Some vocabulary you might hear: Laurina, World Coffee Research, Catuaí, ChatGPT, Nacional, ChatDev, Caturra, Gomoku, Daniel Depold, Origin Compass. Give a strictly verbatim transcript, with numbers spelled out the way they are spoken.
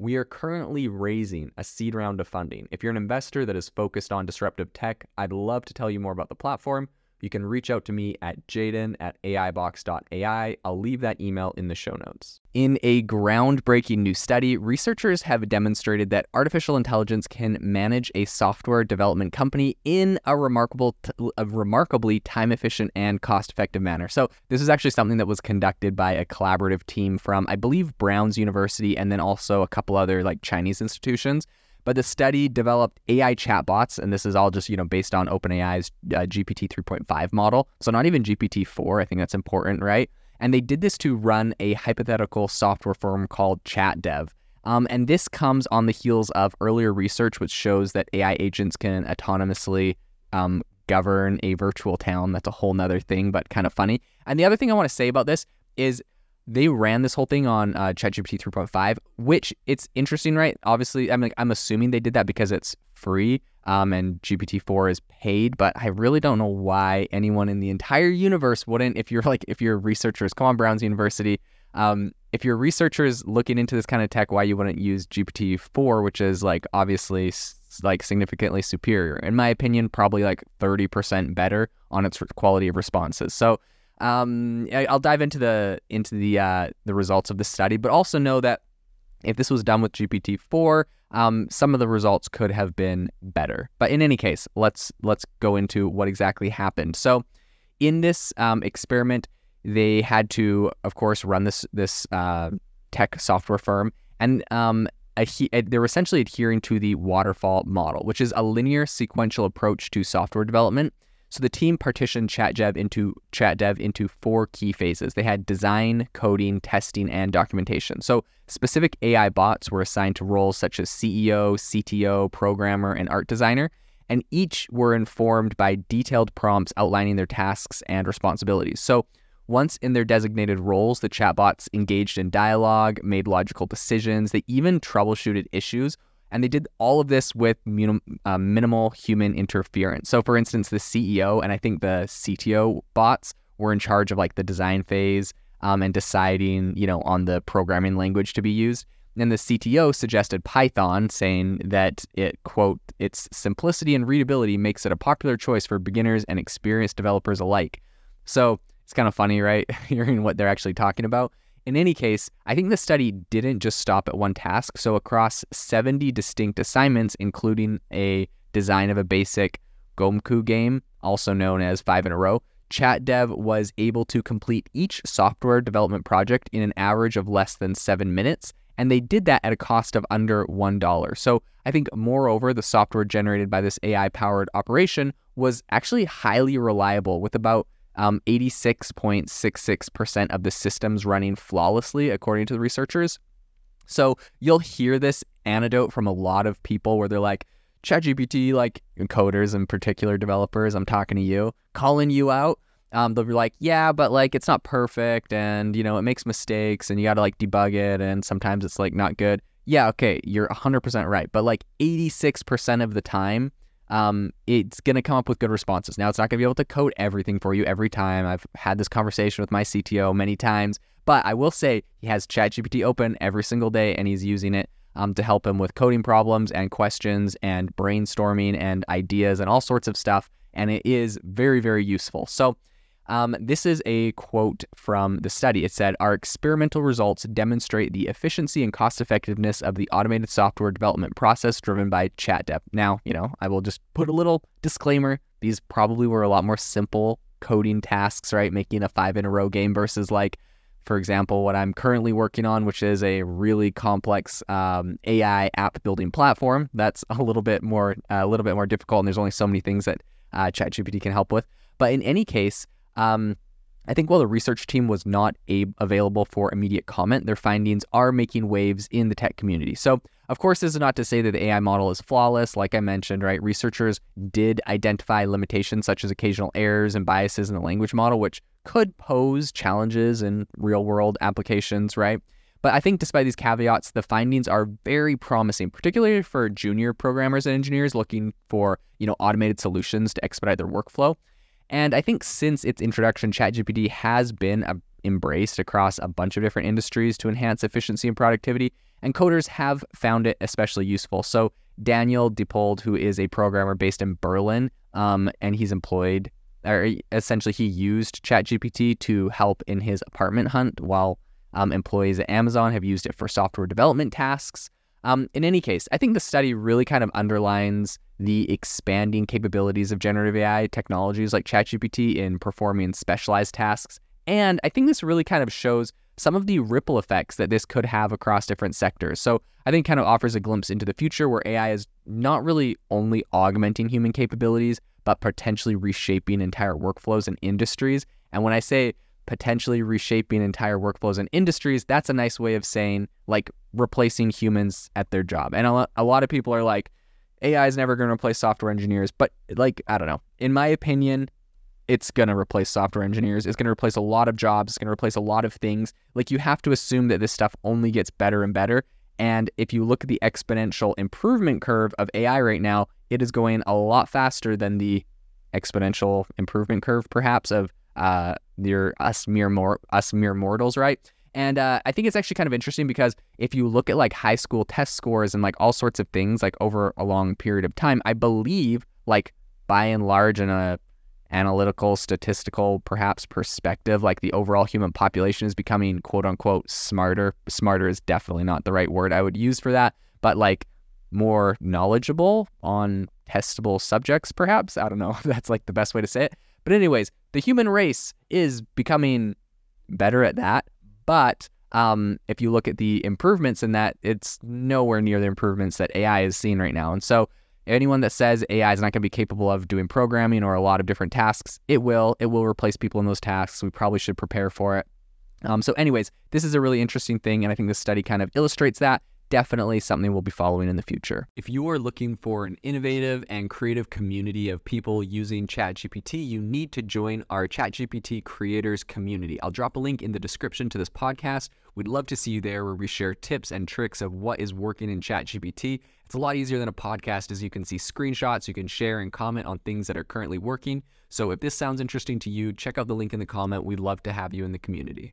We are currently raising a seed round of funding. If you're an investor that is focused on disruptive tech, I'd love to tell you more about the platform. You can reach out to me at jaden at A I box dot A I. I'll leave that email in the show notes. In a groundbreaking new study, researchers have demonstrated that artificial intelligence can manage a software development company in a remarkable, a remarkably time-efficient and cost-effective manner. So this is actually something that was conducted by a collaborative team from, I believe, Brown's University and then also a couple other like Chinese institutions. But the study developed A I chatbots, and this is all just, you know, based on OpenAI's uh, G P T three point five model. So not even G P T four. I think that's important, right? And they did this to run a hypothetical software firm called ChatDev. Um, and this comes on the heels of earlier research, which shows that A I agents can autonomously um, govern a virtual town. That's a whole nother thing, but kind of funny. And the other thing I want to say about this is they ran this whole thing on uh, ChatGPT three point five, which it's interesting, right? Obviously, I'm like, I'm assuming they did that because it's free um, and G P T four is paid, but I really don't know why anyone in the entire universe wouldn't. If you're like, if you're researchers, come on, Brown's University, um, if you're researchers looking into this kind of tech, why you wouldn't use G P T four, which is like obviously like significantly superior, in my opinion, probably like thirty percent better on its quality of responses. So. Um, I'll dive into the into the uh, the results of the study, but also know that if this was done with G P T four, um, some of the results could have been better. But in any case, let's let's go into what exactly happened. So, in this um, experiment, they had to, of course, run this this uh, tech software firm, and um, adhe- they were essentially adhering to the waterfall model, which is a linear sequential approach to software development. So the team partitioned ChatDev into ChatDev into four key phases. They had design, coding, testing, and documentation. So specific A I bots were assigned to roles such as C E O, C T O, programmer, and art designer, and each were informed by detailed prompts outlining their tasks and responsibilities. So once in their designated roles, the chatbots engaged in dialogue, made logical decisions, they even troubleshooted issues. And they did all of this with minim, uh, minimal human interference. So for instance, the C E O and I think the C T O bots were in charge of like the design phase um, and deciding, you know, on the programming language to be used. And the C T O suggested Python, saying that it, quote, its simplicity and readability makes it a popular choice for beginners and experienced developers alike. So it's kind of funny, right? Hearing what they're actually talking about. In any case, I think the study didn't just stop at one task. So across seventy distinct assignments, including a design of a basic Gomoku game, also known as Five in a Row, ChatDev was able to complete each software development project in an average of less than seven minutes. And they did that at a cost of under one dollar. So I think moreover, the software generated by this A I-powered operation was actually highly reliable with about Um, eighty-six point six six percent of the systems running flawlessly, according to the researchers. So you'll hear this anecdote from a lot of people where they're like, ChatGPT, like coders in particular, developers, I'm talking to you, calling you out. Um, they'll be like, yeah, but like it's not perfect and, you know, it makes mistakes and you got to like debug it and sometimes it's like not good. Yeah, okay, you're one hundred percent right. But like eighty-six percent of the time, Um, it's going to come up with good responses. Now, it's not going to be able to code everything for you every time. I've had this conversation with my C T O many times, but I will say he has ChatGPT open every single day and he's using it um, to help him with coding problems and questions and brainstorming and ideas and all sorts of stuff. And it is very, very useful. So Um, this is a quote from the study. It said, "Our experimental results demonstrate the efficiency and cost effectiveness of the automated software development process driven by ChatDev." Now, you know, I will just put a little disclaimer. These probably were a lot more simple coding tasks, right? Making a five in a row game versus, like, for example, what I'm currently working on, which is a really complex um, A I app building platform. That's a little bit more, a little bit more difficult, and there's only so many things that uh, ChatGPT can help with. But in any case, um, I think while the research team was not a- available for immediate comment, their findings are making waves in the tech community. So, of course, this is not to say that the A I model is flawless. Like I mentioned, right, researchers did identify limitations such as occasional errors and biases in the language model, which could pose challenges in real-world applications, right? But I think despite these caveats, the findings are very promising, particularly for junior programmers and engineers looking for, you know, automated solutions to expedite their workflow. And I think since its introduction, ChatGPT has been a, embraced across a bunch of different industries to enhance efficiency and productivity, and coders have found it especially useful. So Daniel Depold, who is a programmer based in Berlin, um, and he's employed, or essentially he used ChatGPT to help in his apartment hunt, while um, employees at Amazon have used it for software development tasks. Um, in any case, I think the study really kind of underlines the expanding capabilities of generative A I technologies like ChatGPT in performing specialized tasks. And I think this really kind of shows some of the ripple effects that this could have across different sectors. So I think kind of offers a glimpse into the future where A I is not really only augmenting human capabilities, but potentially reshaping entire workflows and industries. And when I say potentially reshaping entire workflows and industries, that's a nice way of saying, like, replacing humans at their job. And a lot of people are like, A I is never going to replace software engineers. But, like, I don't know, in my opinion, it's going to replace software engineers. It's going to replace a lot of jobs. It's going to replace a lot of things. Like, you have to assume that this stuff only gets better and better. And if you look at the exponential improvement curve of A I right now, it is going a lot faster than the exponential improvement curve, perhaps, of uh, your us mere mor- us mere mortals, right? And uh, I think it's actually kind of interesting because if you look at, like, high school test scores and, like, all sorts of things, like, over a long period of time, I believe, like, by and large, in a analytical, statistical, perhaps perspective, like, the overall human population is becoming, quote unquote, smarter. Smarter is definitely not the right word I would use for that, but, like, more knowledgeable on testable subjects, perhaps. I don't know if that's, like, the best way to say it. But anyways, the human race is becoming better at that. But um, if you look at the improvements in that, it's nowhere near the improvements that A I is seeing right now. And so anyone that says A I is not going to be capable of doing programming or a lot of different tasks, it will. It will replace people in those tasks. We probably should prepare for it. Um, so anyways, this is a really interesting thing, and I think this study kind of illustrates that. Definitely something we'll be following in the future. If you are looking for an innovative and creative community of people using ChatGPT, you need to join our ChatGPT creators community. I'll drop a link in the description to this podcast. We'd love to see you there, where we share tips and tricks of what is working in ChatGPT. It's a lot easier than a podcast, as you can see screenshots, you can share and comment on things that are currently working. So if this sounds interesting to you, check out the link in the comment. We'd love to have you in the community.